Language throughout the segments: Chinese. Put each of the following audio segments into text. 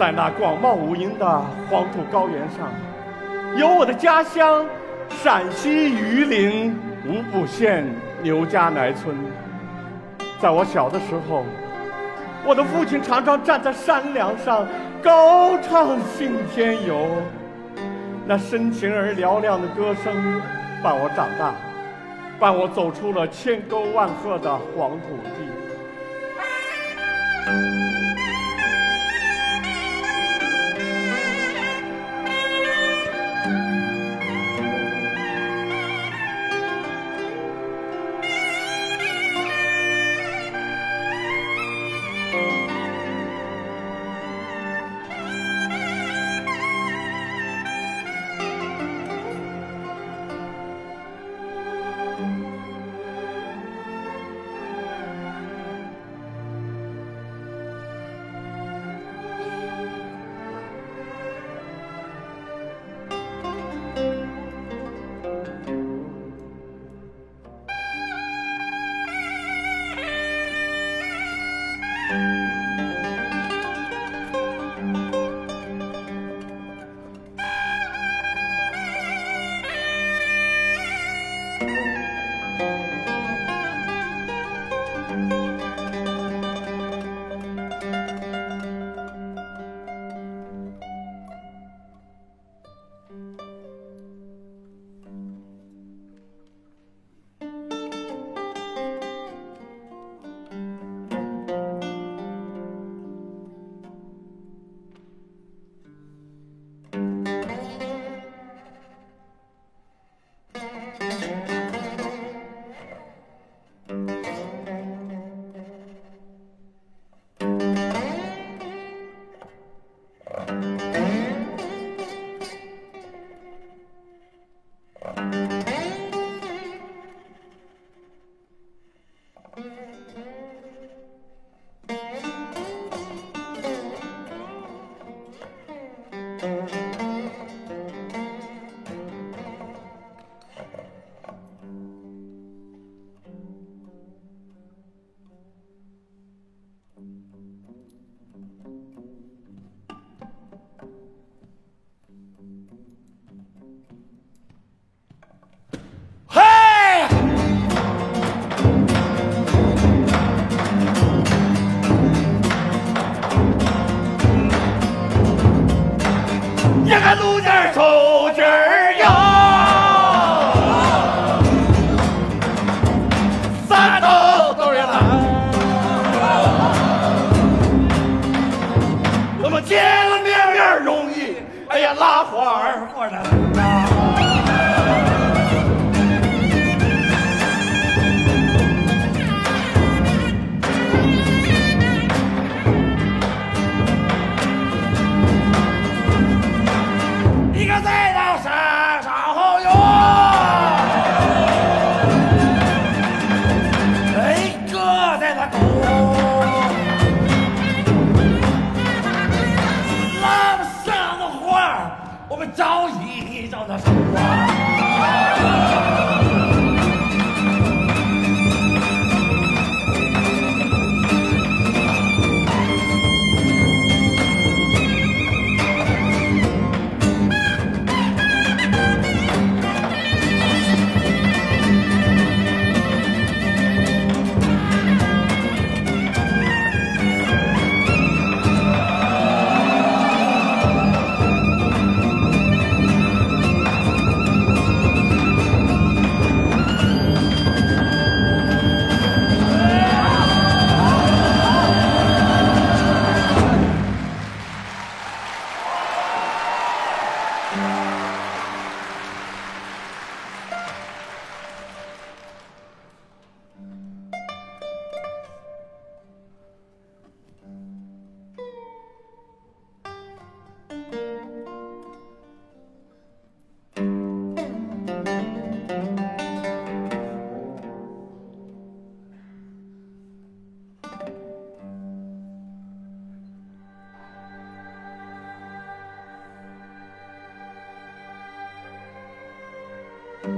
在那广袤无垠的黄土高原上，有我的家乡陕西榆林五堡县牛家峁村。在我小的时候，我的父亲常常站在山梁上高唱《信天游》，那深情而嘹亮的歌声伴我长大，伴我走出了千沟万壑的黄土地。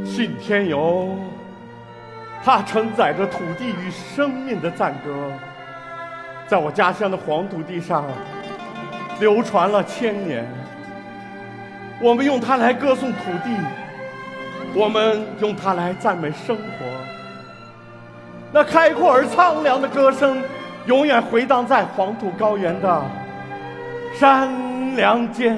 信天游，它承载着土地与生命的赞歌，在我家乡的黄土地上流传了千年。我们用它来歌颂土地，我们用它来赞美生活。那开阔而苍凉的歌声，永远回荡在黄土高原的山梁间。